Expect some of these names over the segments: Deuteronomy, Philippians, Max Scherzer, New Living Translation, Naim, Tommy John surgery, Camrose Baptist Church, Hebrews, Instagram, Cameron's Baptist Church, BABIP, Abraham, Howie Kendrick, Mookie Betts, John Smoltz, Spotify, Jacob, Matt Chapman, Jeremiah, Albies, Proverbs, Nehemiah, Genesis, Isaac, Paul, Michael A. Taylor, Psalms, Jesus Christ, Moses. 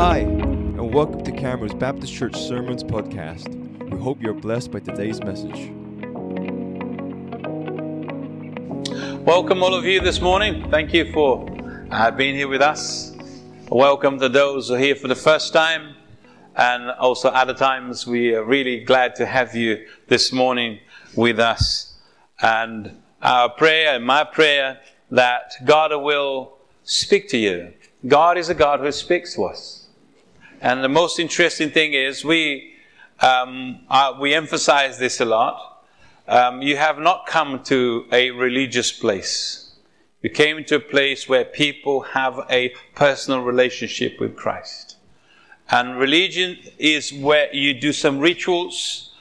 Hi, and welcome to Cameron's Baptist Church Sermons Podcast. We hope you're blessed by today's message. Welcome all of you this morning. Thank you for being here with us. Welcome to those who are here for the first time, and also other times. We are really glad to have you this morning with us. And our prayer and my prayer that God will speak to you. God is a God who speaks to us. And the most interesting thing is we emphasize this a lot. You have not come to a religious place. You came to a place where people have a personal relationship with Christ. And religion is where you do some rituals.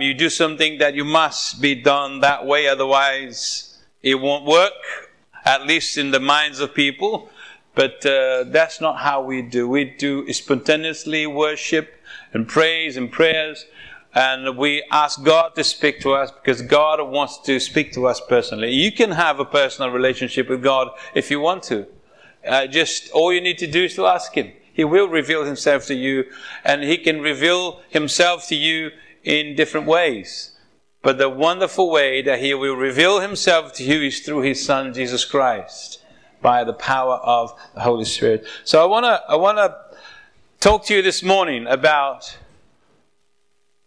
You do something that you must be done that way. Otherwise, it won't work, at least in the minds of people. But that's not how we do. We do spontaneously worship and praise and prayers. And we ask God to speak to us because God wants to speak to us personally. You can have a personal relationship with God if you want to. Just all you need to do is to ask Him. He will reveal Himself to you. And He can reveal Himself to you in different ways. But the wonderful way that He will reveal Himself to you is through His Son, Jesus Christ, by the power of the Holy Spirit. So I want to talk to you this morning about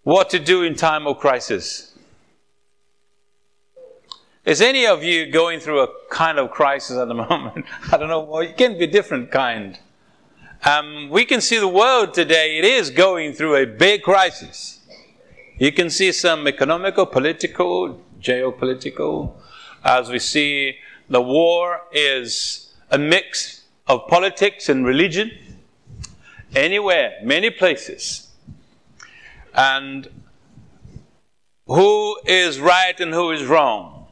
what to do in time of crisis. Is any of you going through a kind of crisis at the moment? I don't know. Well, it can be a different kind. We can see the world today. It is going through a big crisis. You can see some economical, political, geopolitical, as we see. The war is a mix of politics and religion. Anywhere, many places. And who is right and who is wrong?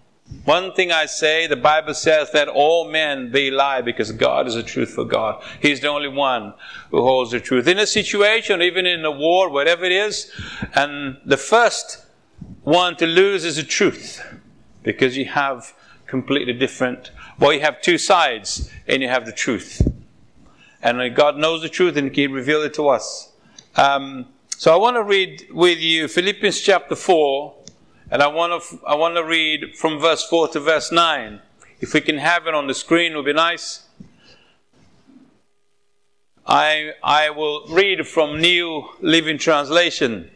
One thing I say, the Bible says that all men they lie because God is a truthful God. He's the only one who holds the truth. In a situation, even in a war, whatever it is, and the first one to lose is the truth. Because you have completely different. Well, you have two sides and you have the truth. And God knows the truth and He can reveal it to us. So I want to read with you Philippians chapter 4, and I want to read from verse 4 to verse 9. If we can have it on the screen, it would be nice. I will read from New Living Translation.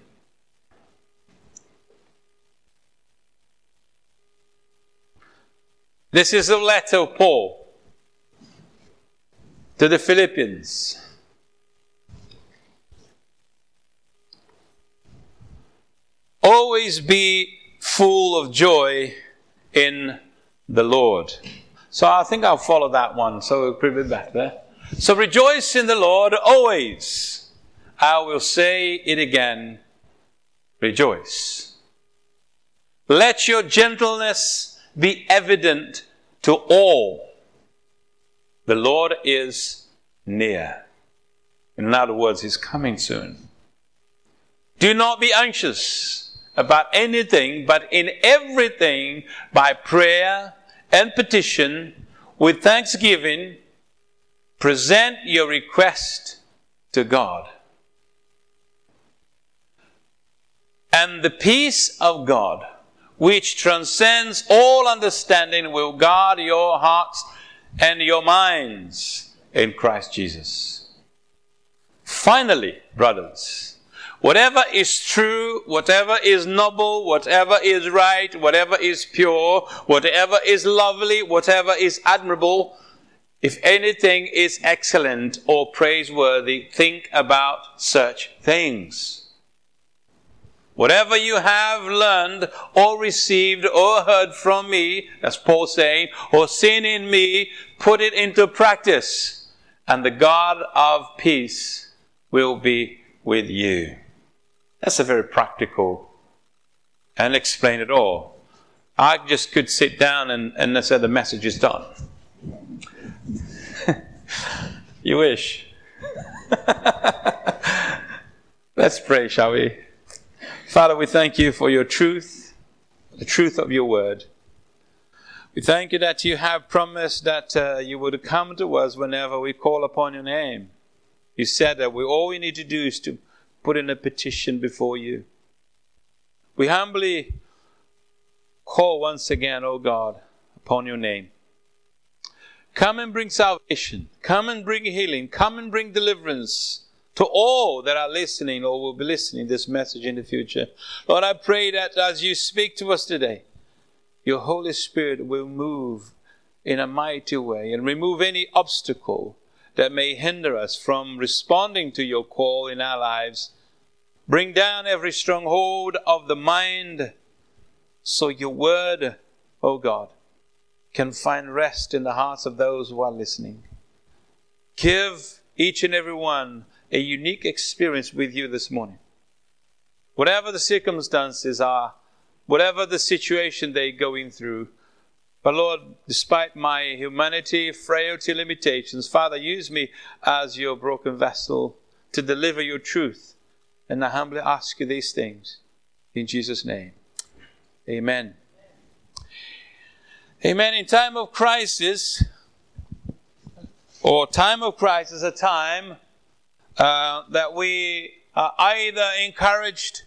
This is the letter of Paul to the Philippians. Always be full of joy in the Lord. So I think I'll follow that one. So we'll prove it back there. So rejoice in the Lord always. I will say it again. Rejoice. Let your gentleness be evident to all. The Lord is near. In other words, He's coming soon. Do not be anxious about anything, but in everything, by prayer and petition, with thanksgiving, present your request to God. And the peace of God, which transcends all understanding, will guard your hearts and your minds in Christ Jesus. Finally, brothers, whatever is true, whatever is noble, whatever is right, whatever is pure, whatever is lovely, whatever is admirable, if anything is excellent or praiseworthy, think about such things. Whatever you have learned or received or heard from me, as Paul's saying, or seen in me, put it into practice, and the God of peace will be with you. That's a very practical and explain it all. I just could sit down and say the message is done. You wish. Let's pray, shall we? Father, we thank you for your truth, the truth of your word. We thank you that you have promised that you would come to us whenever we call upon your name. You said that all we need to do is to put in a petition before you. We humbly call once again, O God, upon your name. Come and bring salvation. Come and bring healing. Come and bring deliverance to all that are listening or will be listening this message in the future. Lord, I pray that as you speak to us today, your Holy Spirit will move in a mighty way and remove any obstacle that may hinder us from responding to your call in our lives. Bring down every stronghold of the mind so your word, O God, can find rest in the hearts of those who are listening. Give each and every one a unique experience with you this morning. Whatever the circumstances are, whatever the situation they're going through, but Lord, despite my humanity, frailty, limitations, Father, use me as your broken vessel to deliver your truth. And I humbly ask you these things in Jesus' name. Amen. Amen. In time of crisis, or time of crisis, a time that we are either encouraged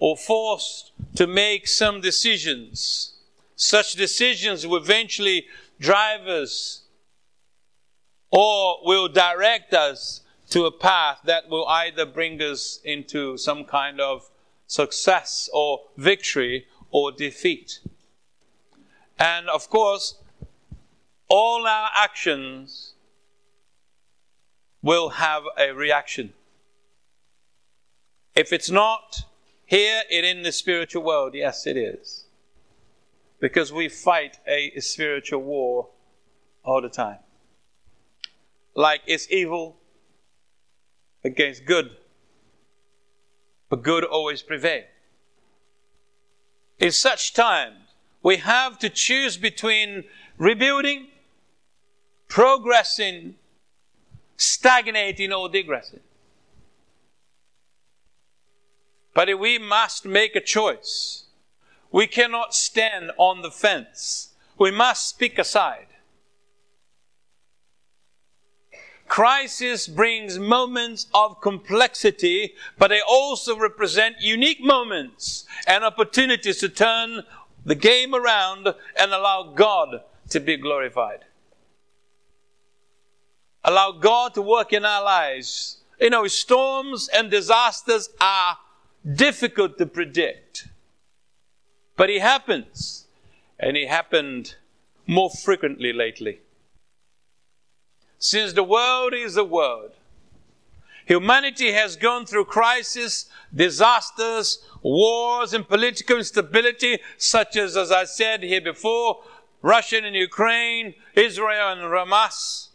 or forced to make some decisions. Such decisions will eventually drive us or will direct us to a path that will either bring us into some kind of success or victory or defeat. And of course, all our actions will have a reaction. If it's not here, it's in the spiritual world. Yes, it is. Because we fight a spiritual war all the time. Like it's evil against good. But good always prevails. In such times, we have to choose between rebuilding, progressing, stagnating or digressing. But we must make a choice. We cannot stand on the fence. We must pick a side. Crisis brings moments of complexity, but they also represent unique moments and opportunities to turn the game around and allow God to be glorified. Allow God to work in our lives. You know, storms and disasters are difficult to predict. But it happens. And it happened more frequently lately. Since the world is the world, humanity has gone through crisis, disasters, wars, and political instability, such as I said here before, Russia and Ukraine, Israel and Hamas.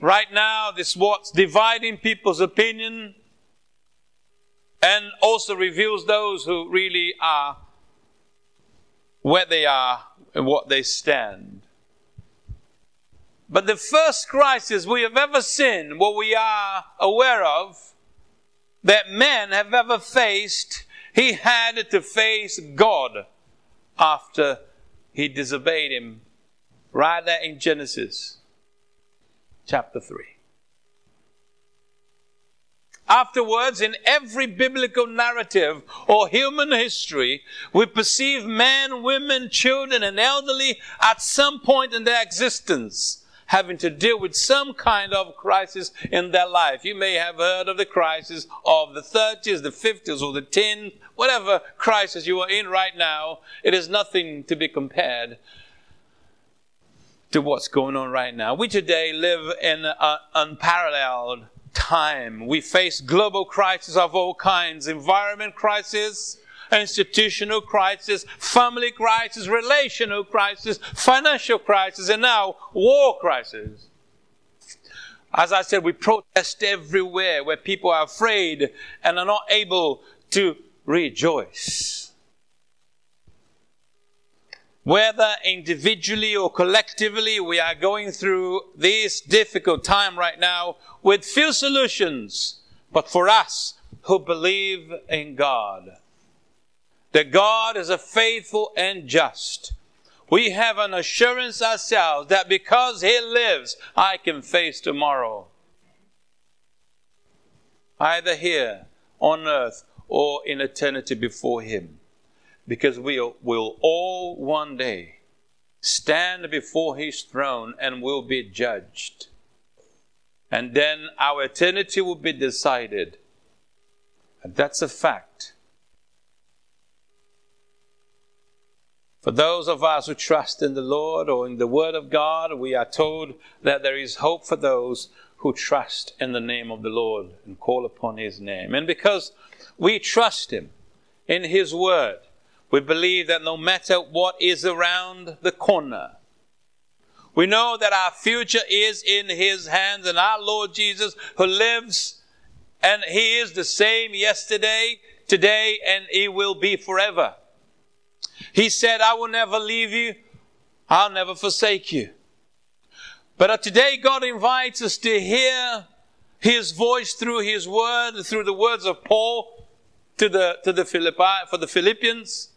Right now, this is what's dividing people's opinion and also reveals those who really are where they are and what they stand. But the first crisis we have ever seen, what we are aware of, that men have ever faced, he had to face God after he disobeyed him. Right there in Genesis. Chapter 3. Afterwards, in every biblical narrative or human history, we perceive men, women, children, and elderly at some point in their existence having to deal with some kind of crisis in their life. You may have heard of the crisis of the 30s, the 50s, or the 10s, whatever crisis you are in right now. It is nothing to be compared to what's going on right now. We today live in an unparalleled time. We face global crises of all kinds, environment crisis, institutional crisis, family crisis, relational crisis, financial crisis, and now war crisis. As I said, we protest everywhere where people are afraid and are not able to rejoice. Whether individually or collectively, we are going through this difficult time right now with few solutions, but for us who believe in God, that God is a faithful and just. We have an assurance ourselves that because He lives, I can face tomorrow. either here on earth or in eternity before him. Because we will all one day stand before his throne and will be judged. And then our eternity will be decided. And that's a fact. For those of us who trust in the Lord or in the Word of God, we are told that there is hope for those who trust in the name of the Lord and call upon his name. And because we trust him in his Word, we believe that no matter what is around the corner, we know that our future is in his hands, and our Lord Jesus, who lives, and he is the same yesterday, today, and he will be forever. He said, I will never leave you. I'll never forsake you. But today God invites us to hear his voice through his word, through the words of Paul to the Philippians.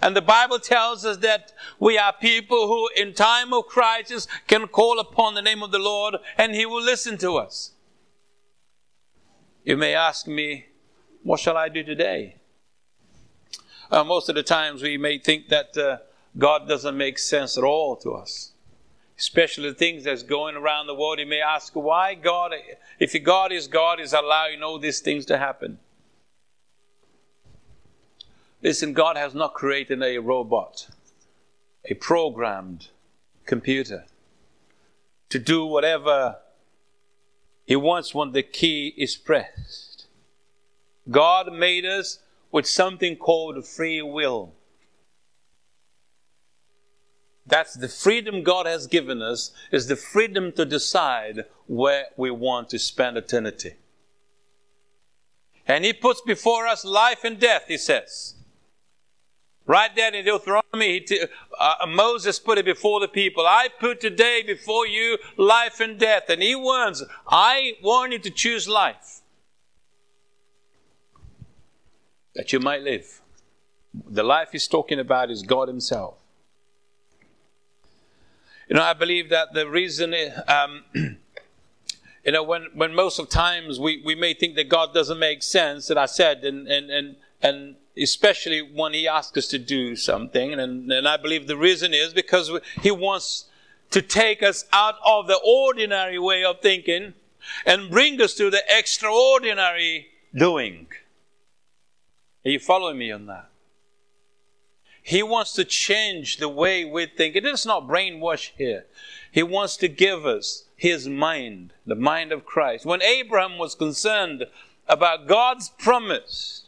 And the Bible tells us that we are people who in time of crisis can call upon the name of the Lord and he will listen to us. You may ask me, what shall I do today? Most of the times we may think that God doesn't make sense at all to us. Especially the things that's going around the world. You may ask, why God, if God is allowing all these things to happen. Listen, God has not created a robot, a programmed computer, to do whatever he wants when the key is pressed. God made us with something called free will. That's the freedom God has given us, is the freedom to decide where we want to spend eternity. And he puts before us life and death, he says. Right there in Deuteronomy, Moses put it before the people. I put today before you life and death. And he warns, I warn you to choose life, that you might live. The life he's talking about is God himself. You know, I believe that the reason, when most of times we may think that God doesn't make sense, that I said, and especially when he asks us to do something, and I believe the reason is because he wants to take us out of the ordinary way of thinking and bring us to the extraordinary doing. Are you following me on that? He wants to change the way we think. It is not brainwash here. He wants to give us his mind, the mind of Christ. When Abraham was concerned about God's promise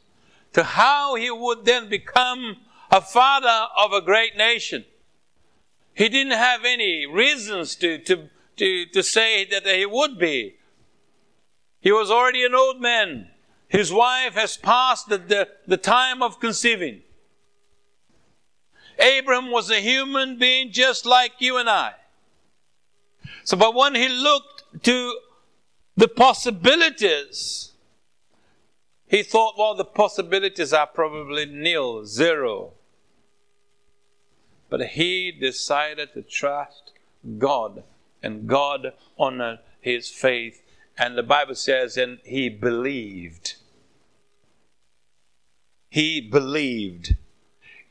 to how he would then become a father of a great nation, he didn't have any reasons to say that he would be. He was already an old man. His wife has passed the time of conceiving. Abram was a human being just like you and I. So, but when he looked to the possibilities, he thought, well, the possibilities are probably nil, zero. But he decided to trust God, and God honored his faith. And the Bible says, and he believed. He believed.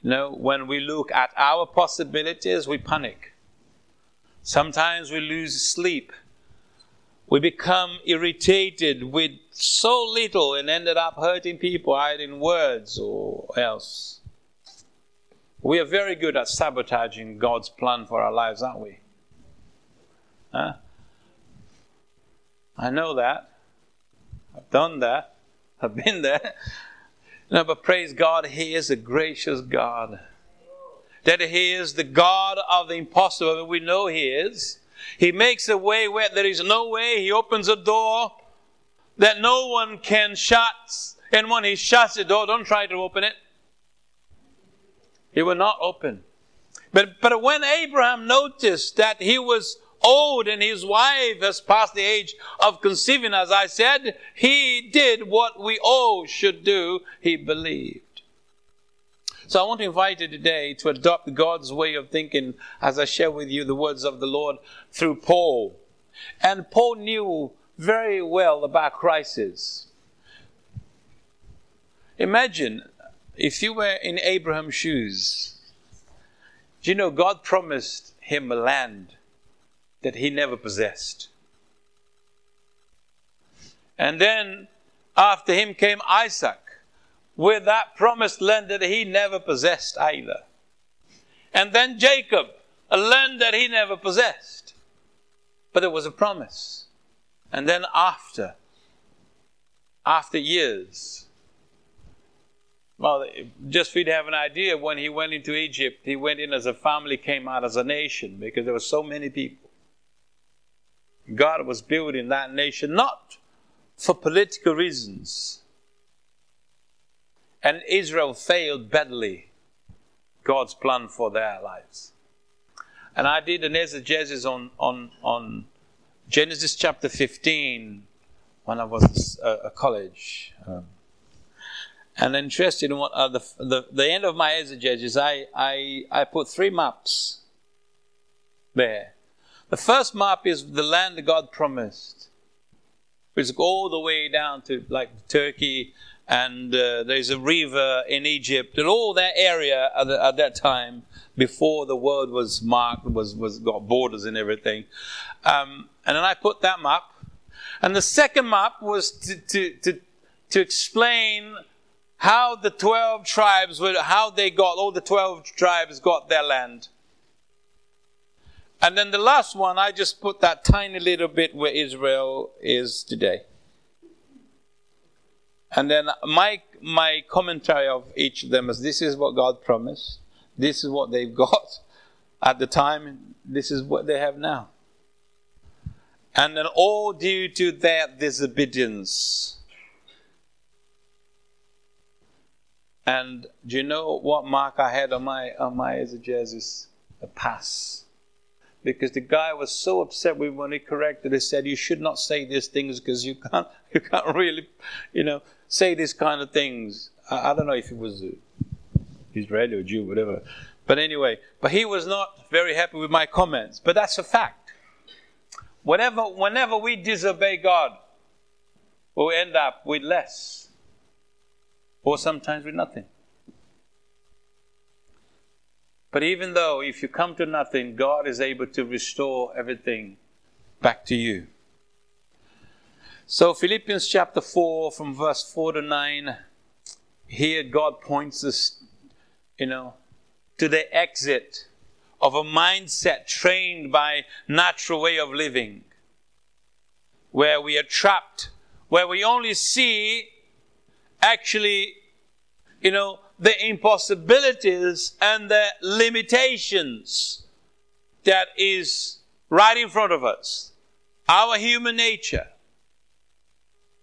You know, when we look at our possibilities, we panic. Sometimes we lose sleep. We become irritated with so little and ended up hurting people either in words or else. We are very good at sabotaging God's plan for our lives, aren't we? Huh? I know that. I've done that. I've been there. No, but praise God, he is a gracious God. That he is the God of the impossible. We know he is. He makes a way where there is no way. He opens a door that no one can shut. And when he shuts the door, don't try to open it. It will not open. But when Abraham noticed that he was old and his wife has passed the age of conceiving, as I said, he did what we all should do. He believed. So I want to invite you today to adopt God's way of thinking as I share with you the words of the Lord through Paul. And Paul knew very well about crisis. Imagine if you were in Abraham's shoes. Do you know God promised him a land that he never possessed? And then after him came Isaac with that promised land that he never possessed either. And then Jacob, a land that he never possessed. But it was a promise. And then after years, well, just for you to have an idea, when he went into Egypt, he went in as a family, came out as a nation, because there were so many people. God was building that nation, not for political reasons. And Israel failed badly God's plan for their lives. And I did an exegesis on Genesis chapter 15 when I was at college. And interested in what the end of my exegesis, I put three maps there. The first map is the land that God promised. It's all the way down to like Turkey, and there's a river in Egypt, and all that area at that time, before the world was marked, was got borders and everything. And then I put that map. And the second map was to explain how the 12 tribes, all the 12 tribes got their land. And then the last one, I just put that tiny little bit where Israel is today. And then my commentary of each of them is, this is what God promised. This is what they've got at the time. This is what they have now. And then all due to their disobedience. And do you know what mark I had on my exegesis? A pass. Because the guy was so upset with when he corrected, he said, you should not say these things because you can't really, say these kind of things. I don't know if he was Israeli or Jew, whatever. But anyway, he was not very happy with my comments. But that's a fact. Whenever we disobey God, we'll end up with less. Or sometimes with nothing. But even though if you come to nothing, God is able to restore everything back to you. So Philippians chapter 4 from verse 4 to 9. Here God points us, to the exit of a mindset trained by natural way of living. Where we are trapped. Where we only see actually, the impossibilities and the limitations that is right in front of us. Our human nature.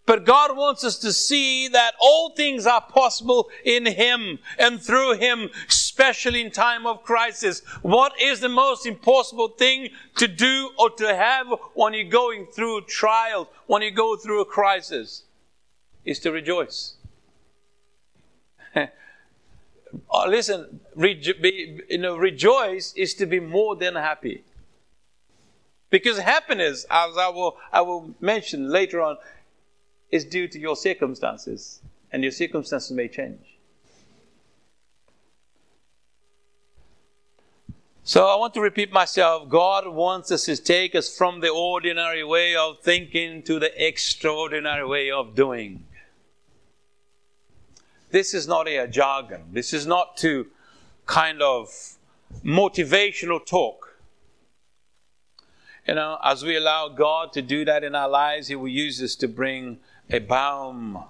But God wants us to see that all things are possible in Him and through Him, especially in time of crisis. What is the most impossible thing to do or to have when you're going through trials, when you go through a crisis? Is to rejoice. Listen, rejoice is to be more than happy. Because happiness, as I will mention later on, is due to your circumstances. And your circumstances may change. So I want to repeat myself. God wants us to take us from the ordinary way of thinking to the extraordinary way of doing. This is not a jargon. This is not to kind of motivational talk. As we allow God to do that in our lives, He will use this to bring a balm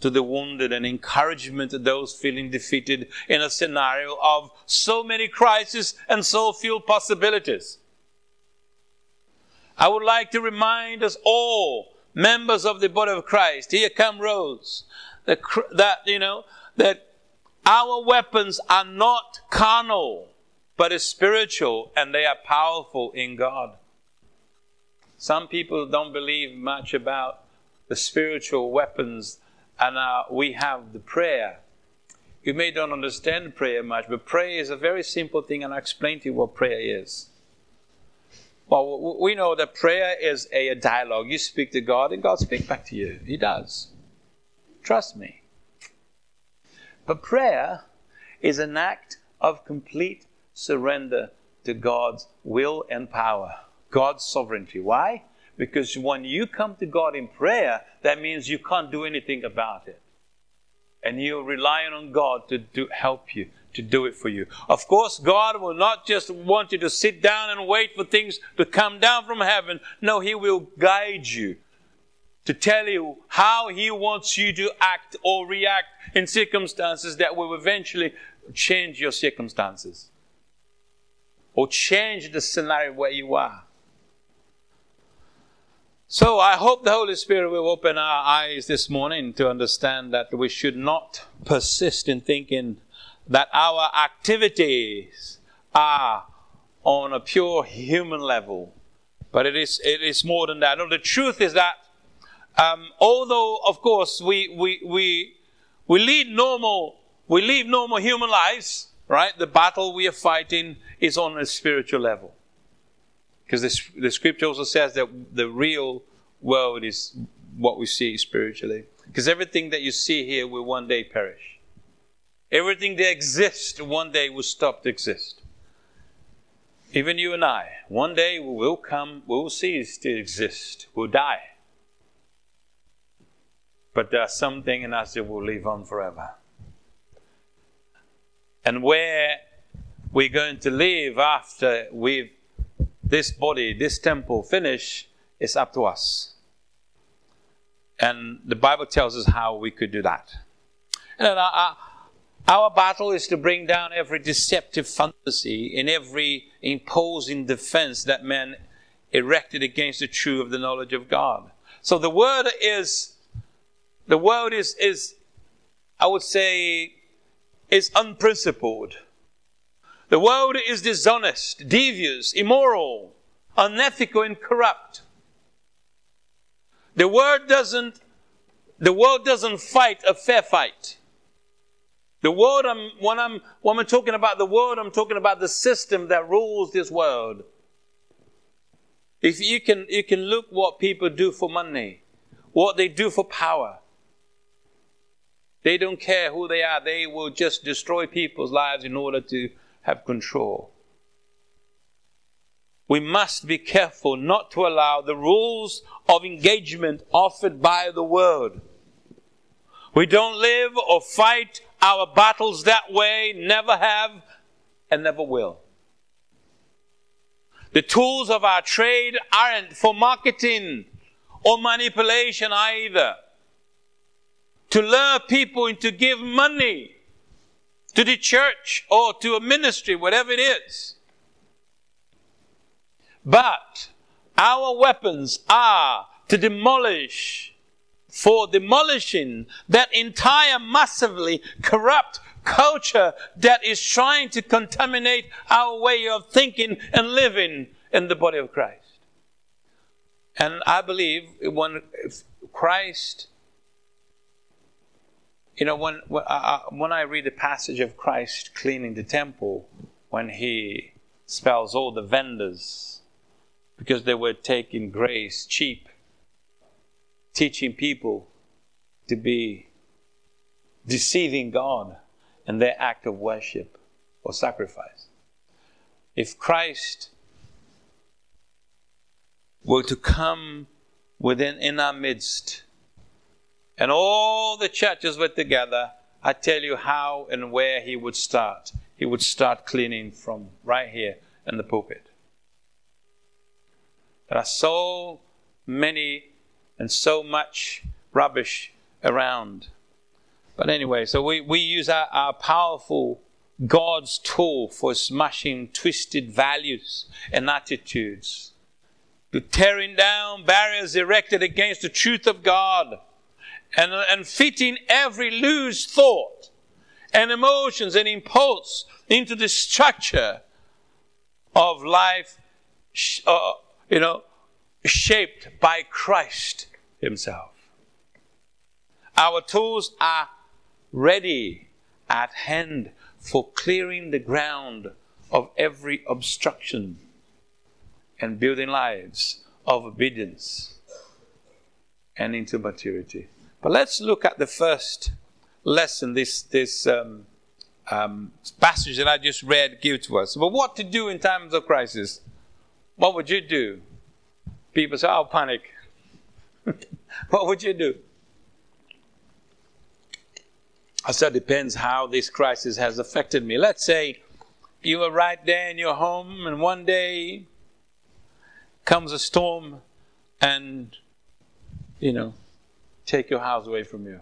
to the wounded and encouragement to those feeling defeated in a scenario of so many crises and so few possibilities. I would like to remind us all, members of the body of Christ, here Camrose, that our weapons are not carnal, but is spiritual, and they are powerful in God. Some people don't believe much about the spiritual weapons, and we have the prayer. You may don't understand prayer much, but prayer is a very simple thing, and I'll explain to you what prayer is. Well, we know that prayer is a dialogue. You speak to God, and God speaks back to you. He does. Trust me. But prayer is an act of complete surrender to God's will and power, God's sovereignty. Why? Because when you come to God in prayer, that means you can't do anything about it. And you're relying on God to help you, to do it for you. Of course, God will not just want you to sit down and wait for things to come down from heaven. No, He will guide you to tell you how He wants you to act or react in circumstances that will eventually change your circumstances or change the scenario where you are. So I hope the Holy Spirit will open our eyes this morning to understand that we should not persist in thinking that our activities are on a pure human level. But it is more than that. No, the truth is that although, of course, we lead normal human lives, right? The battle we are fighting is on a spiritual level. Because the scripture also says that the real world is what we see spiritually. Because everything that you see here will one day perish. Everything that exists one day will stop to exist. Even you and I, one day we will come, we will cease to exist, we'll die. But there's something in us that will live on forever. And where we're going to live after we've this body, this temple finish, is up to us. And the Bible tells us how we could do that. And our battle is to bring down every deceptive fantasy and every imposing defense that man erected against the truth of the knowledge of God. So the word is, the world is, I would say, is unprincipled. The world is dishonest, devious, immoral, unethical, and corrupt. The world doesn't fight a fair fight. The world, when I'm talking about the world, I'm talking about the system that rules this world. If you can look what people do for money, what they do for power. They don't care who they are. They will just destroy people's lives in order to have control. We must be careful not to allow the rules of engagement offered by the world. We don't live or fight our battles that way, never have and never will. The tools of our trade aren't for marketing or manipulation either. To lure people into giving money to the church or to a ministry, whatever it is. But our weapons are to demolishing that entire massively corrupt culture that is trying to contaminate our way of thinking and living in the body of Christ. And I believe when Christ, when I read the passage of Christ cleaning the temple, when he expels all the vendors because they were taking grace cheap, teaching people to be deceiving God in their act of worship or sacrifice. If Christ were to come in our midst, and all the churches were together, I tell you how and where he would start. He would start cleaning from right here in the pulpit. There are so many and so much rubbish around. But anyway, so we use our powerful God's tool for smashing twisted values and attitudes, to tearing down barriers erected against the truth of God, and fitting every loose thought and emotions and impulse into the structure of life, shaped by Christ himself. Our tools are ready at hand for clearing the ground of every obstruction and building lives of obedience and into maturity. But let's look at the first lesson this passage that I just read give to us. But what to do in times of crisis? What would you do? People say, I'll panic. What would you do? I said, depends how this crisis has affected me. Let's say you were right there in your home, and one day comes a storm and, take your house away from you.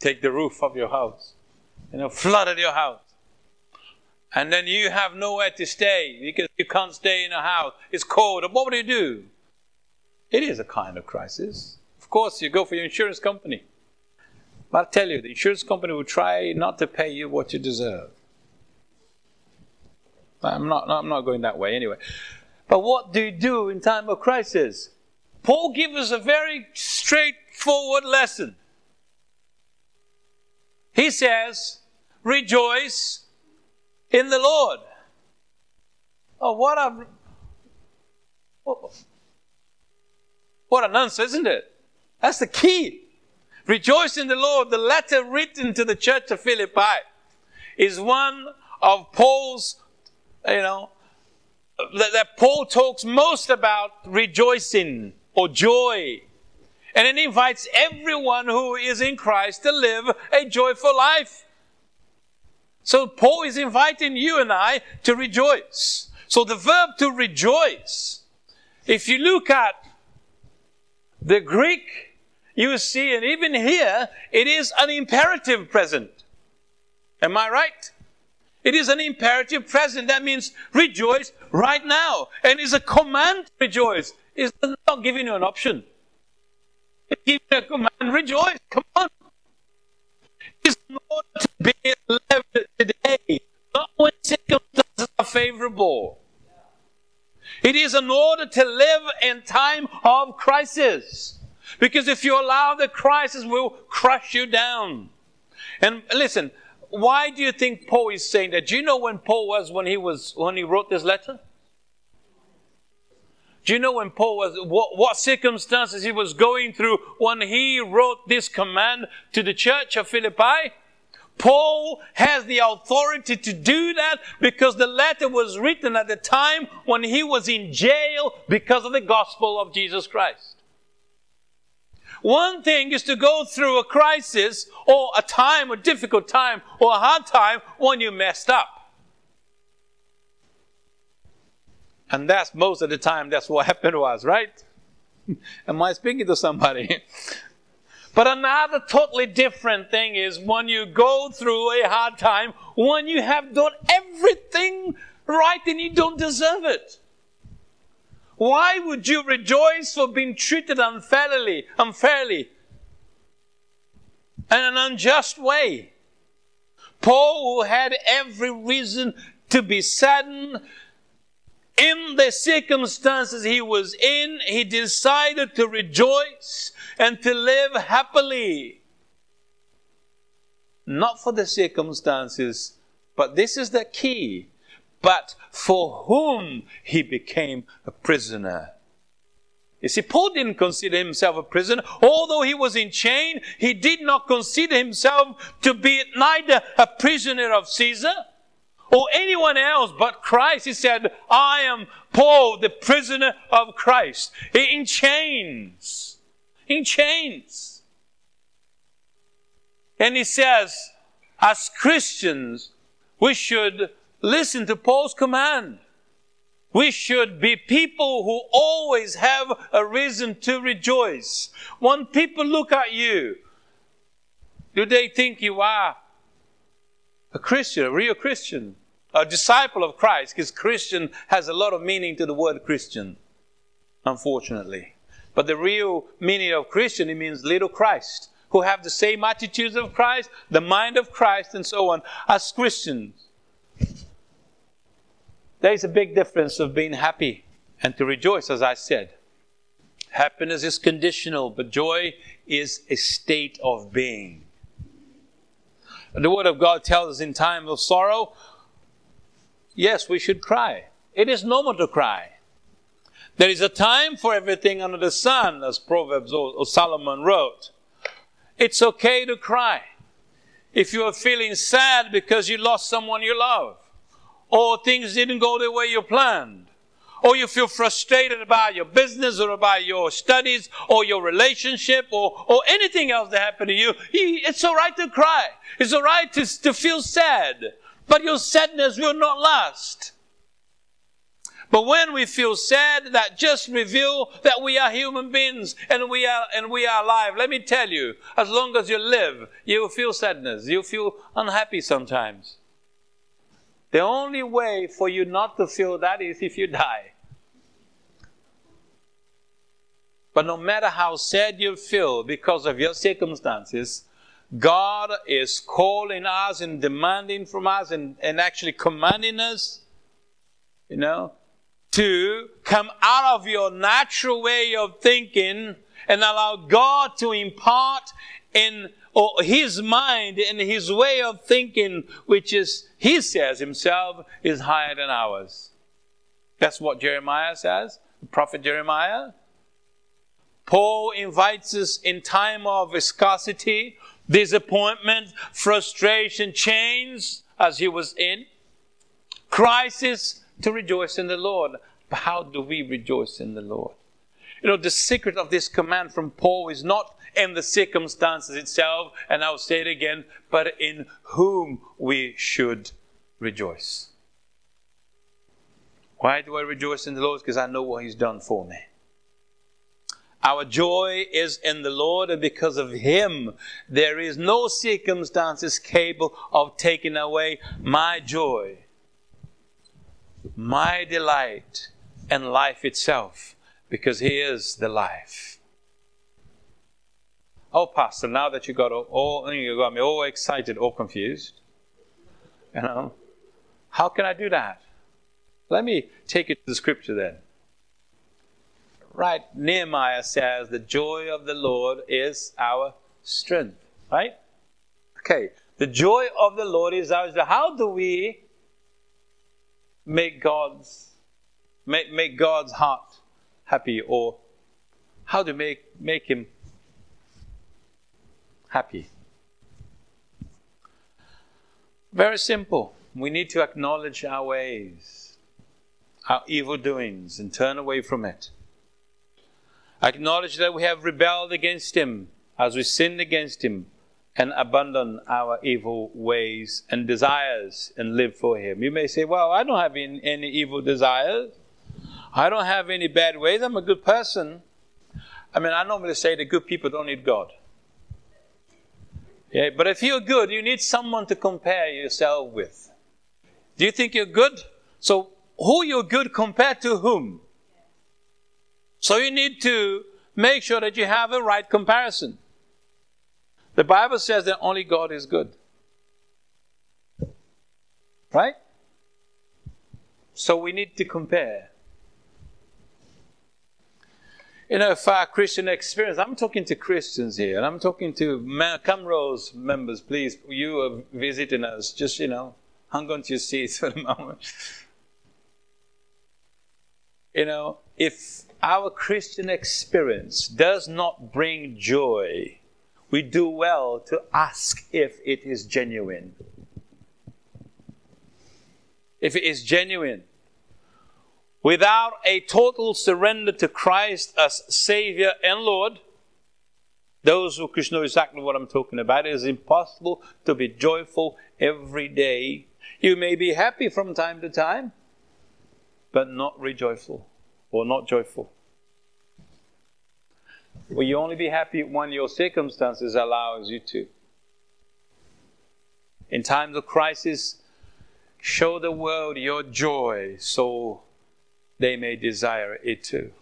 Take the roof of your house. Flooded your house. And then you have nowhere to stay because you can't stay in a house. It's cold. And what would you do? It is a kind of crisis. Of course, you go for your insurance company. But I tell you, the insurance company will try not to pay you what you deserve. I'm not going that way anyway. But what do you do in time of crisis? Paul gives us a very straightforward lesson. He says, rejoice in the Lord. What an answer, isn't it? That's the key. Rejoice in the Lord. The letter written to the church of Philippi is one of Paul's, that Paul talks most about rejoicing or joy. And it invites everyone who is in Christ to live a joyful life. So Paul is inviting you and I to rejoice. So the verb to rejoice, if you look at the Greek, you see, and even here, it is an imperative present. Am I right? It is an imperative present. That means rejoice right now. And it's a command to rejoice. It's not giving you an option. It's giving you a command, rejoice. Come on. It's not to be left today. Not when circumstances are favorable. It is an order to live in time of crisis. Because if you allow the crisis, will crush you down. And listen, why do you think Paul is saying that? Do you know when Paul was when he wrote this letter? Do you know when Paul was what circumstances he was going through when he wrote this command to the church of Philippi? Paul has the authority to do that because the letter was written at the time when he was in jail because of the gospel of Jesus Christ. One thing is to go through a crisis or a time, a difficult time or a hard time when you messed up. And that's most of the time, that's what happened to us, right? Am I speaking to somebody? But another totally different thing is when you go through a hard time, when you have done everything right and you don't deserve it. Why would you rejoice for being treated unfairly, in an unjust way? Paul, who had every reason to be saddened, in the circumstances he was in, he decided to rejoice and to live happily. Not for the circumstances, but this is the key. But for whom he became a prisoner. You see, Paul didn't consider himself a prisoner. Although he was in chain, he did not consider himself to be neither a prisoner of Caesar or anyone else but Christ. He said, I am Paul, the prisoner of Christ. In chains. In chains. And he says, as Christians, we should listen to Paul's command. We should be people who always have a reason to rejoice. When people look at you, do they think you are a Christian, a real Christian, a disciple of Christ? Because Christian has a lot of meaning to the word Christian, unfortunately. But the real meaning of Christian, it means little Christ, who have the same attitudes of Christ, the mind of Christ, and so on, as Christians. There is a big difference of being happy and to rejoice, as I said. Happiness is conditional, but joy is a state of being. The Word of God tells us in time of sorrow, yes, we should cry. It is normal to cry. There is a time for everything under the sun, as Proverbs or Solomon wrote. It's okay to cry. If you are feeling sad because you lost someone you love, or things didn't go the way you planned, or you feel frustrated about your business or about your studies or your relationship or anything else that happened to you, it's all right to cry. It's all right to feel sad, but your sadness will not last. But when we feel sad, that just reveals that we are human beings and we are alive. Let me tell you, as long as you live, you will feel sadness. You feel unhappy sometimes. The only way for you not to feel that is if you die. But no matter how sad you feel because of your circumstances, God is calling us and demanding from us and actually commanding us, to come out of your natural way of thinking and allow God to impart in His mind and His way of thinking, which is, He says Himself, is higher than ours. That's what Jeremiah says, the prophet Jeremiah. Paul invites us in time of scarcity, disappointment, frustration, chains, as he was in, crisis, to rejoice in the Lord. But how do we rejoice in the Lord? The secret of this command from Paul is not in the circumstances itself, and I'll say it again, but in whom we should rejoice. Why do I rejoice in the Lord? Because I know what He's done for me. Our joy is in the Lord, and because of Him, there is no circumstances capable of taking away my joy, my delight, and life itself, because He is the life. Oh, Pastor, now that you got me all excited, all confused, how can I do that? Let me take you to the scripture then. Right, Nehemiah says, the joy of the Lord is our strength, right? Okay, the joy of the Lord is our strength. How do we make God's heart happy, or how to make Him happy? Very simple. We need to acknowledge our ways, our evil doings, and turn away from it. Acknowledge that we have rebelled against Him, as we sinned against Him, and abandon our evil ways and desires and live for Him. You may say, well, I don't have any evil desires. I don't have any bad ways. I'm a good person. I normally say that good people don't need God. Yeah, but if you're good, you need someone to compare yourself with. Do you think you're good? So who you're good compared to whom? So you need to make sure that you have a right comparison. The Bible says that only God is good. Right? So we need to compare. If our Christian experience, I'm talking to Christians here, and I'm talking to Camrose members, please, you are visiting us, just, hang on to your seats for the moment. If our Christian experience does not bring joy, we do well to ask if it is genuine. If it is genuine. Without a total surrender to Christ as Savior and Lord, those who know exactly what I'm talking about, it is impossible to be joyful every day. You may be happy from time to time, but not rejoiceful or not joyful. Will you only be happy when your circumstances allows you to? In times of crisis, show the world your joy so they may desire it too.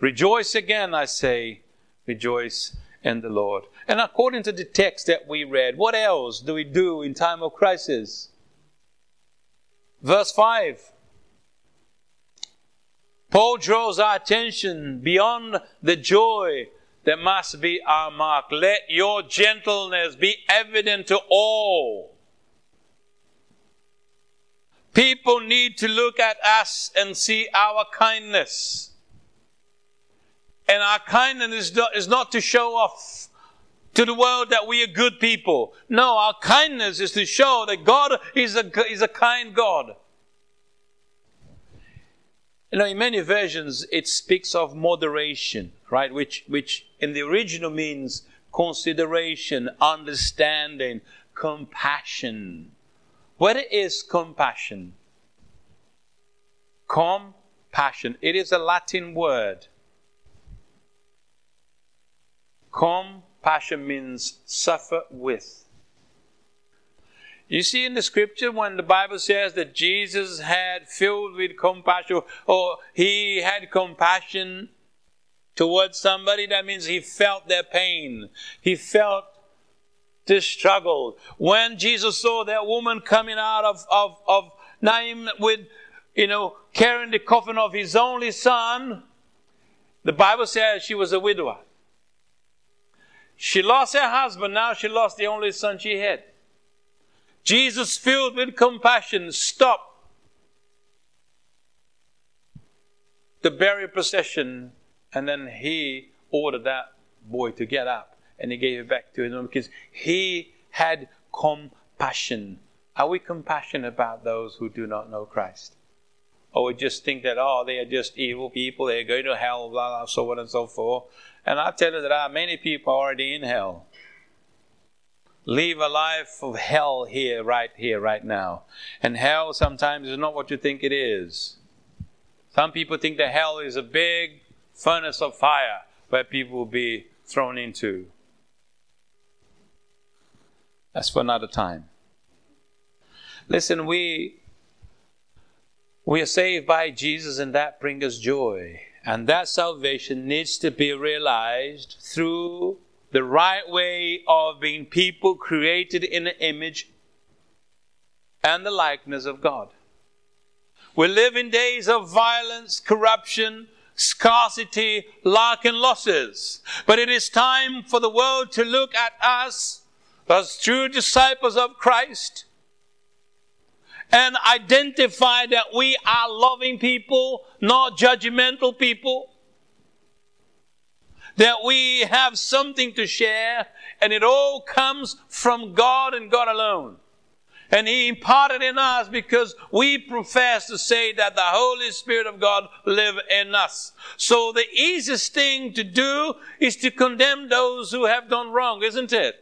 Rejoice again, I say, rejoice in the Lord. And according to the text that we read, what else do we do in time of crisis? Verse 5. Paul draws our attention beyond the joy that must be our mark. Let your gentleness be evident to all. People need to look at us and see our kindness. And our kindness is not to show off to the world that we are good people. No, our kindness is to show that God is a kind God. You know, in many versions, it speaks of moderation, right? Which in the original means consideration, understanding, compassion. What is compassion? Compassion. It is a Latin word. Compassion means suffer with. You see in the scripture when the Bible says that Jesus had filled with compassion, or he had compassion towards somebody, that means he felt their pain. He felt the struggle. When Jesus saw that woman coming out of Naim with, you know, carrying the coffin of his only son, the Bible says she was a widower. She lost her husband, now she lost the only son she had. Jesus, filled with compassion, stopped the burial procession, and then he ordered that boy to get up, and he gave it back to his own, because he had compassion. Are we compassionate about those who do not know Christ? Or we just think that, oh, they are just evil people, they're going to hell, blah, blah, so on and so forth. And I tell you that many people are already in hell. Live a life of hell here, right now. And hell sometimes is not what you think it is. Some people think that hell is a big furnace of fire where people will be thrown into. That's for another time. Listen, we are saved by Jesus, and that brings us joy. And that salvation needs to be realized through the right way of being people created in the image and the likeness of God. We live in days of violence, corruption, scarcity, lack and losses. But it is time for the world to look at us as true disciples of Christ and identify that we are loving people, not judgmental people. That we have something to share, and it all comes from God and God alone. And He imparted in us because we profess to say that the Holy Spirit of God lives in us. So the easiest thing to do is to condemn those who have done wrong, isn't it?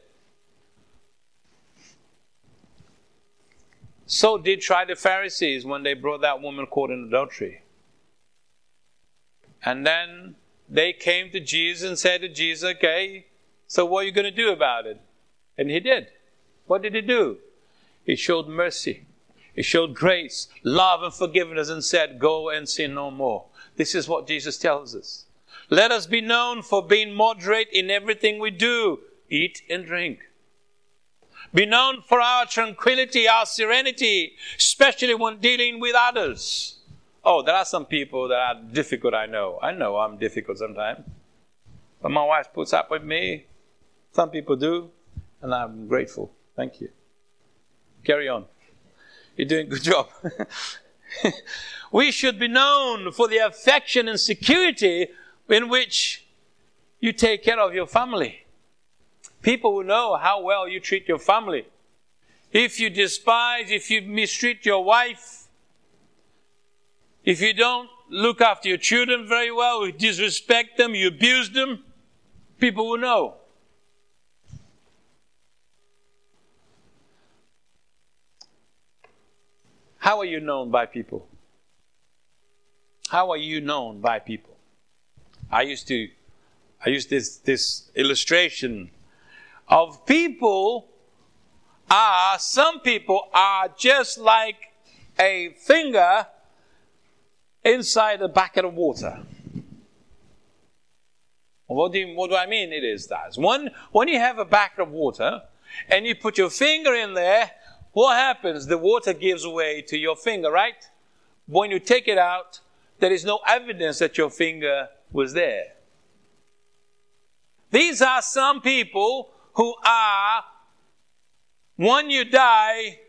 So did try the Pharisees when they brought that woman caught in adultery. And then they came to Jesus and said to Jesus, okay, so what are you going to do about it? And he did. What did he do? He showed mercy. He showed grace, love and forgiveness, and said, go and sin no more. This is what Jesus tells us. Let us be known for being moderate in everything we do. Eat and drink. Be known for our tranquility, our serenity, especially when dealing with others. Oh, there are some people that are difficult, I know. I know I'm difficult sometimes. But my wife puts up with me. Some people do. And I'm grateful. Thank you. Carry on. You're doing a good job. We should be known for the affection and security in which you take care of your family. People will know how well you treat your family. If you despise, if you mistreat your wife, if you don't look after your children very well, you disrespect them, you abuse them, people will know. How are you known by people? How are you known by people? I used this illustration of people. Some people are just like a finger inside a bucket of water. What do I mean? It is that. When you have a bucket of water and you put your finger in there, what happens? The water gives way to your finger, right? When you take it out, there is no evidence that your finger was there. These are some people who are, when you die,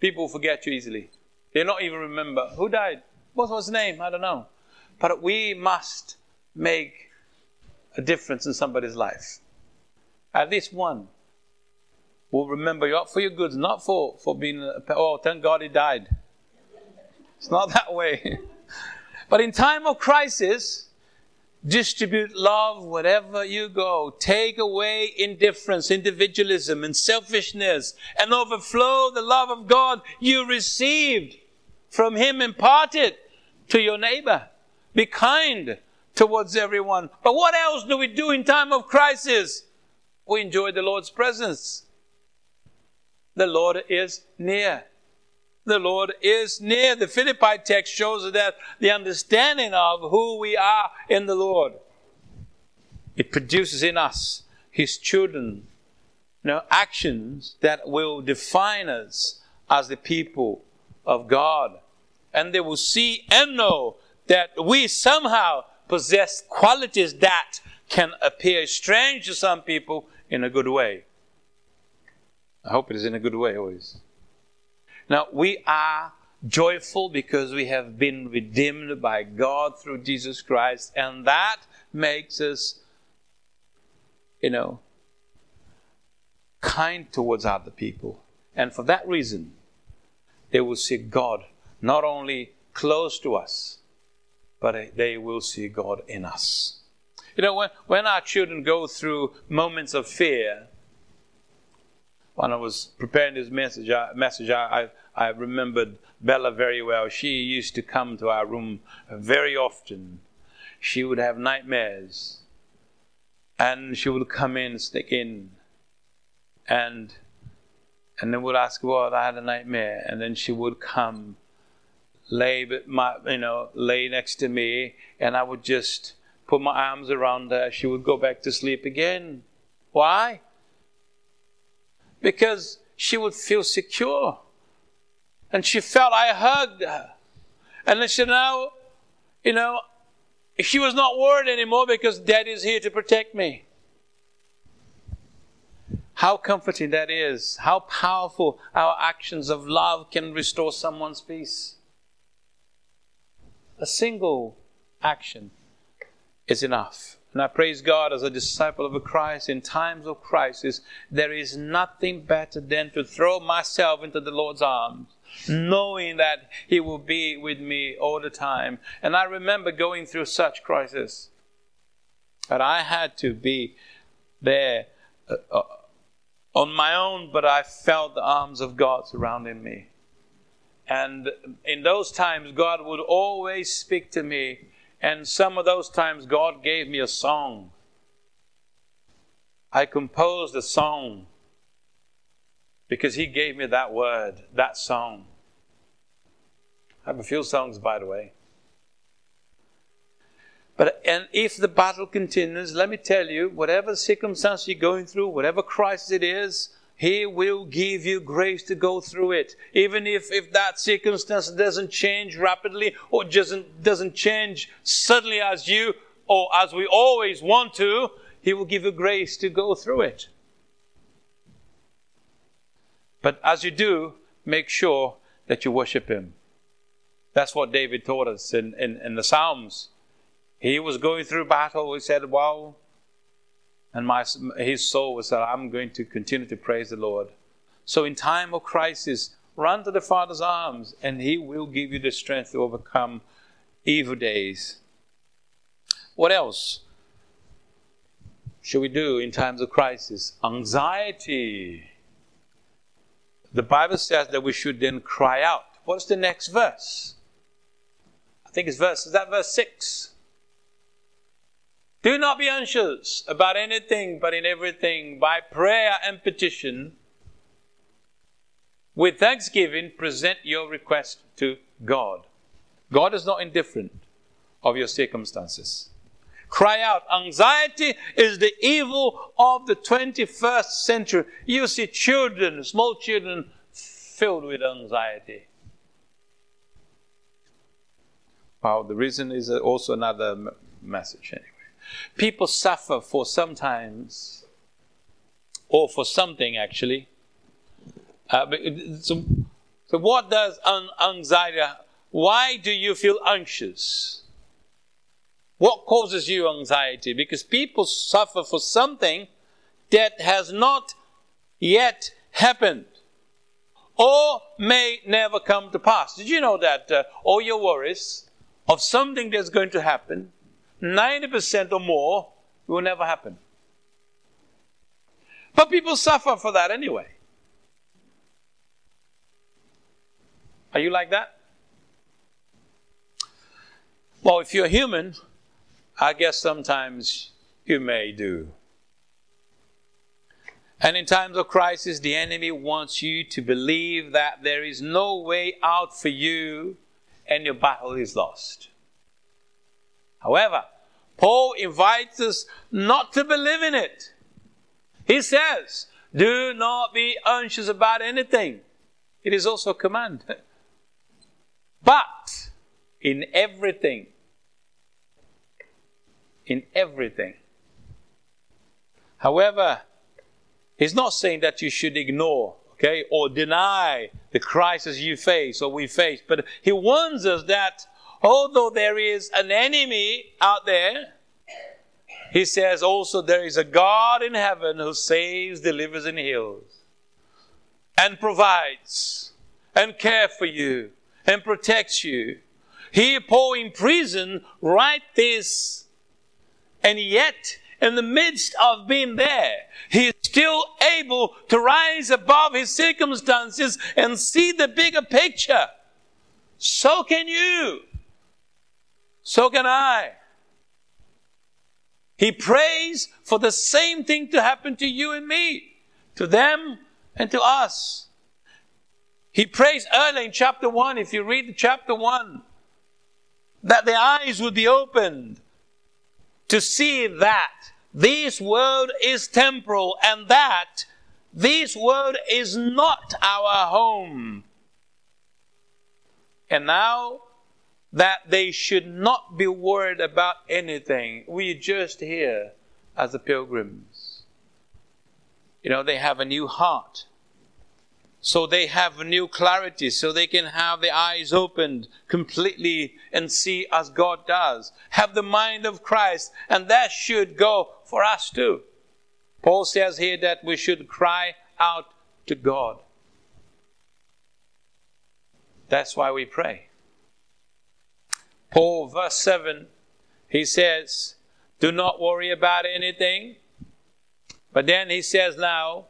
people forget you easily. They don't even remember. Who died? What was his name? I don't know. But we must make a difference in somebody's life. At least one will remember you up for your goods, not for being, oh, thank God he died. It's not that way. But in time of crisis, distribute love wherever you go. Take away indifference, individualism, and selfishness, and overflow the love of God you received from Him, imparted to your neighbor. Be kind towards everyone. But what else do we do in time of crisis? We enjoy the Lord's presence. The Lord is near. The Lord is near. The Philippi text shows that the understanding of who we are in the Lord, it produces in us, His children, actions that will define us as the people of God. And they will see and know that we somehow possess qualities that can appear strange to some people in a good way. I hope it is in a good way always. Now, we are joyful because we have been redeemed by God through Jesus Christ, and that makes us, kind towards other people. And for that reason, they will see God not only close to us, but they will see God in us. When our children go through moments of fear, when I was preparing this message, I remembered Bella very well. She used to come to our room very often. She would have nightmares. And she would come in, stick in. And then would ask, well, I had a nightmare. And then she would come, lay next to me. And I would just put my arms around her. She would go back to sleep again. Why? Because she would feel secure. And she felt I hugged her. And then she she was not worried anymore because Dad is here to protect me. How comforting that is. How powerful our actions of love can restore someone's peace. A single action is enough. And I praise God as a disciple of Christ. In times of crisis, there is nothing better than to throw myself into the Lord's arms, knowing that He will be with me all the time. And I remember going through such crisis, that I had to be there on my own, but I felt the arms of God surrounding me. And in those times, God would always speak to me. And some of those times, God gave me a song. I composed a song because He gave me that word, that song. I have a few songs, by the way. And if the battle continues, let me tell you, whatever circumstance you're going through, whatever crisis it is, He will give you grace to go through it. Even if that circumstance doesn't change rapidly or doesn't change suddenly as you or as we always want to, He will give you grace to go through it. But as you do, make sure that you worship Him. That's what David taught us in the Psalms. He was going through battle. He said, wow. And his soul was that I'm going to continue to praise the Lord. So in time of crisis, run to the Father's arms, and He will give you the strength to overcome evil days. What else should we do in times of crisis? Anxiety. The Bible says that we should then cry out. What's the next verse? I think it's verse 6. Do not be anxious about anything, but in everything, by prayer and petition, with thanksgiving, present your request to God. God is not indifferent of your circumstances. Cry out. Anxiety is the evil of the 21st century. You see children, small children, filled with anxiety. Well, the reason is also another message anyway. People suffer for sometimes, or for something actually. So what does anxiety? Why do you feel anxious? What causes you anxiety? Because people suffer for something that has not yet happened or may never come to pass. Did you know that all your worries of something that's going to happen, 90% or more will never happen? But people suffer for that anyway. Are you like that? Well, if you're human, I guess sometimes you may do. And in times of crisis, the enemy wants you to believe that there is no way out for you and your battle is lost. However, Paul invites us not to believe in it. He says, do not be anxious about anything. It is also a command. But in everything. However, he's not saying that you should ignore, okay, or deny the crisis you face or we face. But he warns us that although there is an enemy out there, he says also there is a God in heaven who saves, delivers, and heals, and provides, and cares for you, and protects you. Here, Paul in prison writes this, and yet, in the midst of being there, he is still able to rise above his circumstances and see the bigger picture. So can you. So can I. He prays for the same thing to happen to you and me, to them and to us. He prays early in chapter 1, if you read chapter 1, that their eyes would be opened to see that this world is temporal and that this world is not our home. And now that they should not be worried about anything. We're just here as the pilgrims. You know, they have a new heart. So they have a new clarity. So they can have their eyes opened completely and see as God does. Have the mind of Christ. And that should go for us too. Paul says here that we should cry out to God. That's why we pray. Paul, verse 7, he says, do not worry about anything. But then he says now,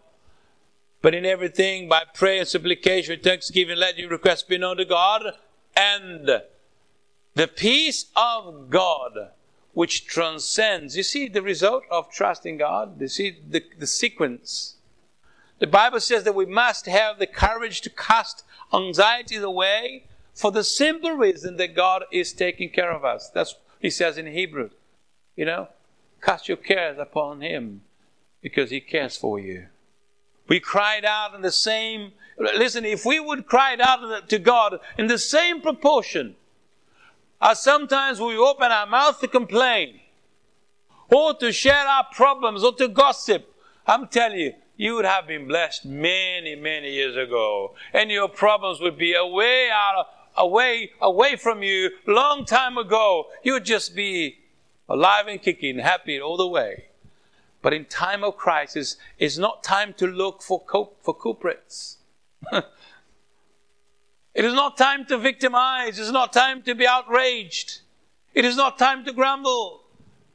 but in everything, by prayer and supplication, with thanksgiving, let your requests be known to God. And the peace of God, which transcends. You see the result of trusting God? You see the sequence. The Bible says that we must have the courage to cast anxieties away, for the simple reason that God is taking care of us. That's what he says in Hebrews. You know, cast your cares upon him because he cares for you. We cried out in the same... Listen, if we would cry out to God in the same proportion as sometimes we open our mouth to complain or to share our problems or to gossip, I'm telling you, you would have been blessed many, many years ago. And your problems would be away from you long time ago. You would just be alive and kicking, happy all the way. But in time of crisis, it's not time to look for culprits. It is not time to victimize. It's not time to be outraged. It is not time to grumble.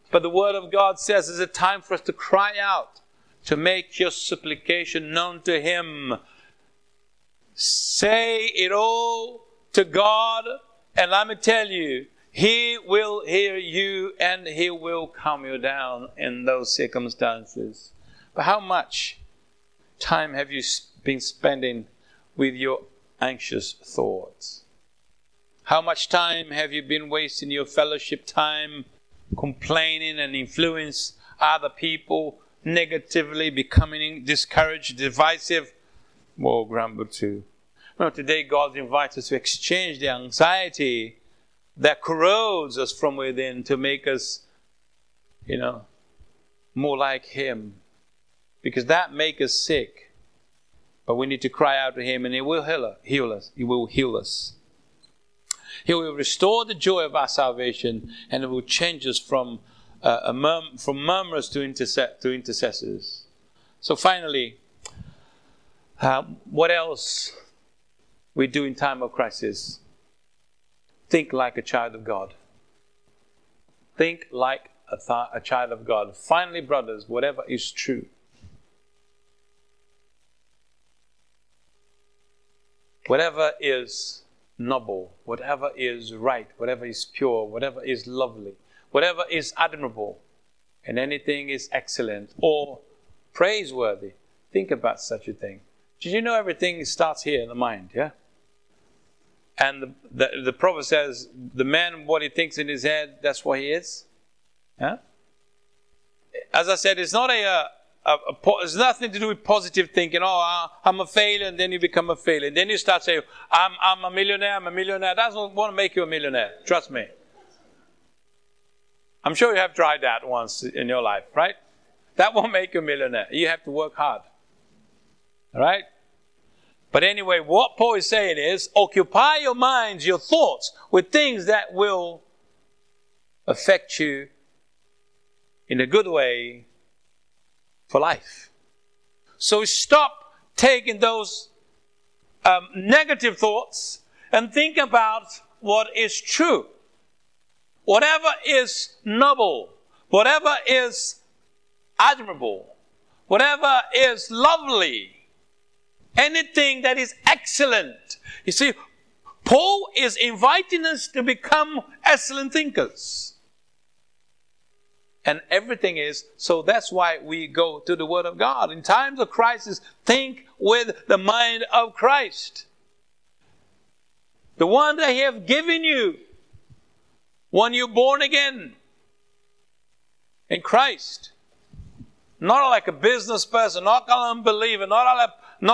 But the Word of God says it's a time for us to cry out, to make your supplication known to him. Say it all to God, and let me tell you, he will hear you and he will calm you down in those circumstances. But how much time have you been spending with your anxious thoughts? How much time have you been wasting your fellowship time complaining and influencing other people negatively, becoming discouraged, divisive, or grumble too? Now, today God invites us to exchange the anxiety that corrodes us from within to make us, you know, more like him. Because that makes us sick. But we need to cry out to him and he will heal us. He will heal us. He will restore the joy of our salvation and it will change us from murmurers to intercessors. So finally, what else we do in time of crisis? Think like a child of God. Think like a child of God. Finally, brothers, whatever is true, whatever is noble, whatever is right, whatever is pure, whatever is lovely, whatever is admirable, and anything is excellent or praiseworthy, think about such a thing. Did you know everything starts here in the mind, yeah? And the proverb says, the man, what he thinks in his head, that's what he is. Yeah? As I said, it's not it's nothing to do with positive thinking. Oh, I'm a failure, and then you become a failure. And then you start saying, I'm a millionaire, I'm a millionaire. That's what won't make you a millionaire. Trust me. I'm sure you have tried that once in your life, right? That won't make you a millionaire. You have to work hard. All right? But anyway, what Paul is saying is, occupy your minds, your thoughts, with things that will affect you in a good way for life. So stop taking those negative thoughts and think about what is true. Whatever is noble, whatever is admirable, whatever is lovely, anything that is excellent. You see, Paul is inviting us to become excellent thinkers. And everything is, so that's why we go to the Word of God. In times of crisis, think with the mind of Christ. The one that He has given you when you're born again in Christ. Not like a business person, not an unbeliever, not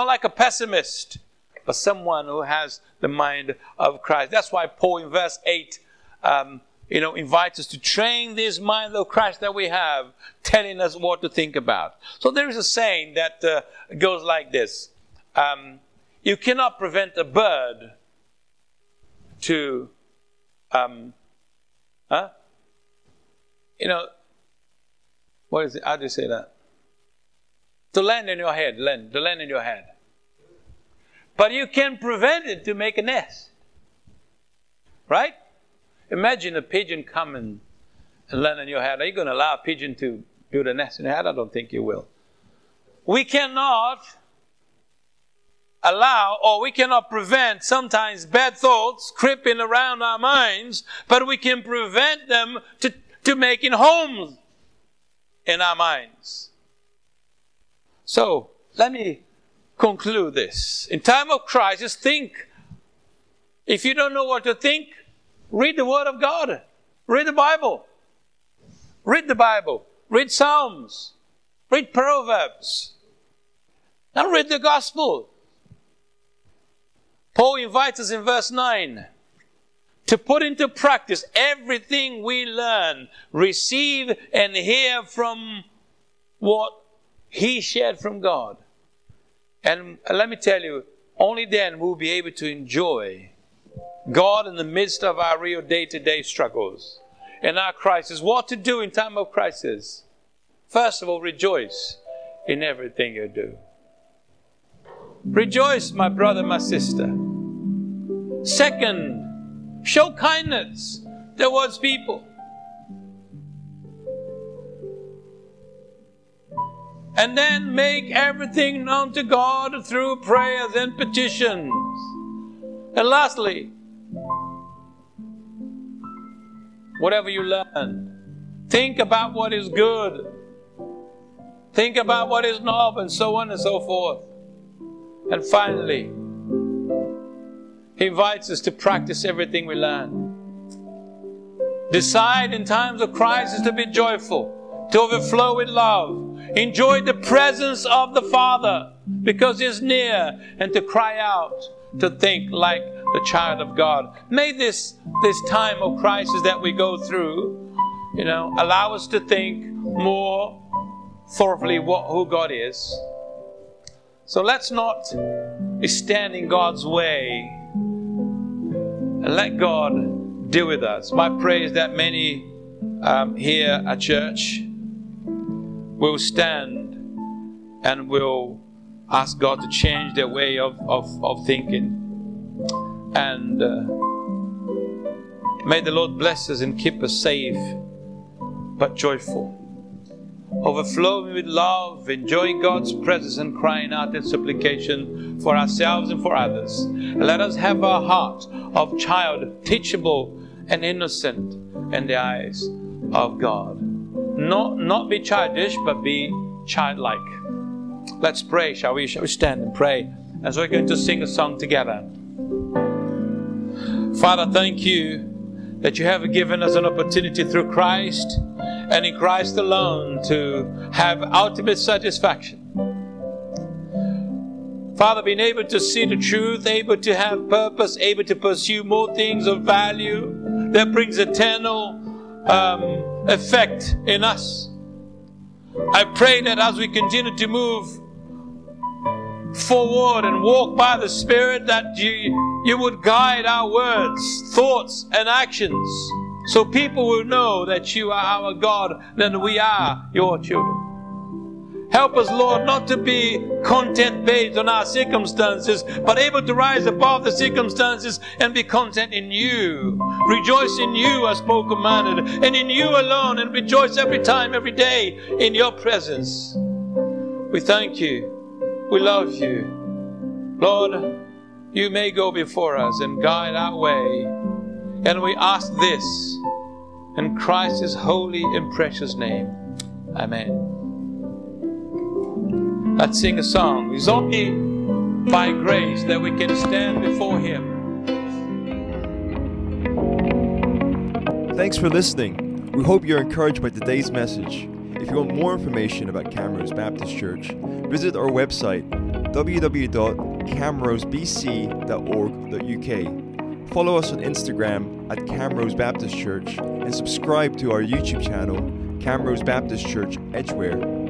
like a pessimist, but someone who has the mind of Christ. That's why Paul in verse 8, invites us to train this mind of Christ that we have, telling us what to think about. So there is a saying that goes like this. You cannot prevent a bird to, what is it? How do you say that? To land in your head, to land in your head. But you can prevent it to make a nest. Right? Imagine a pigeon coming and land in your head. Are you going to allow a pigeon to build a nest in your head? I don't think you will. We cannot allow, or we cannot prevent sometimes bad thoughts creeping around our minds, but we can prevent them to making homes in our minds. So, let me conclude this. In time of crisis, think. If you don't know what to think, read the Word of God. Read the Bible. Read the Bible. Read Psalms. Read Proverbs. Now read the Gospel. Paul invites us in verse 9 to put into practice everything we learn, receive and hear from what He shared from God. And let me tell you, only then we'll be able to enjoy God in the midst of our real day-to-day struggles and our crisis. What to do in time of crisis? First of all, rejoice in everything you do. Rejoice, my brother, my sister. Second, show kindness towards people. And then make everything known to God through prayers and petitions. And lastly, whatever you learn, think about what is good. Think about what is noble, and so on and so forth. And finally, He invites us to practice everything we learn. Decide in times of crisis to be joyful, to overflow with love. Enjoy the presence of the Father because He's near, and to cry out, to think like the child of God. May this time of crisis that we go through, allow us to think more thoroughly who God is. So let's not stand in God's way and let God deal with us. My prayer is that many here at church will stand and will ask God to change their way of thinking. And may the Lord bless us and keep us safe but joyful, overflowing with love, enjoying God's presence and crying out in supplication for ourselves and for others. Let us have our heart of child, teachable and innocent in the eyes of God. Not be childish, but be childlike. Let's pray, shall we? Shall we stand and pray? As we're going to sing a song together. Father, thank you that you have given us an opportunity through Christ and in Christ alone to have ultimate satisfaction. Father, being able to see the truth, able to have purpose, able to pursue more things of value that brings eternal effect in us. I pray that as we continue to move forward and walk by the Spirit, that you would guide our words, thoughts and actions, so people will know that you are our God and we are your children. Help us, Lord, not to be content based on our circumstances, but able to rise above the circumstances and be content in you. Rejoice in you, as Paul commanded, and in you alone, and rejoice every time, every day in your presence. We thank you. We love you. Lord, you may go before us and guide our way. And we ask this in Christ's holy and precious name. Amen. Let's sing a song. It's only by grace that we can stand before Him. Thanks for listening. We hope you're encouraged by today's message. If you want more information about Camrose Baptist Church, visit our website, www.camrosebc.org.uk. Follow us on Instagram at Camrose Baptist Church and subscribe to our YouTube channel, Camrose Baptist Church Edgware.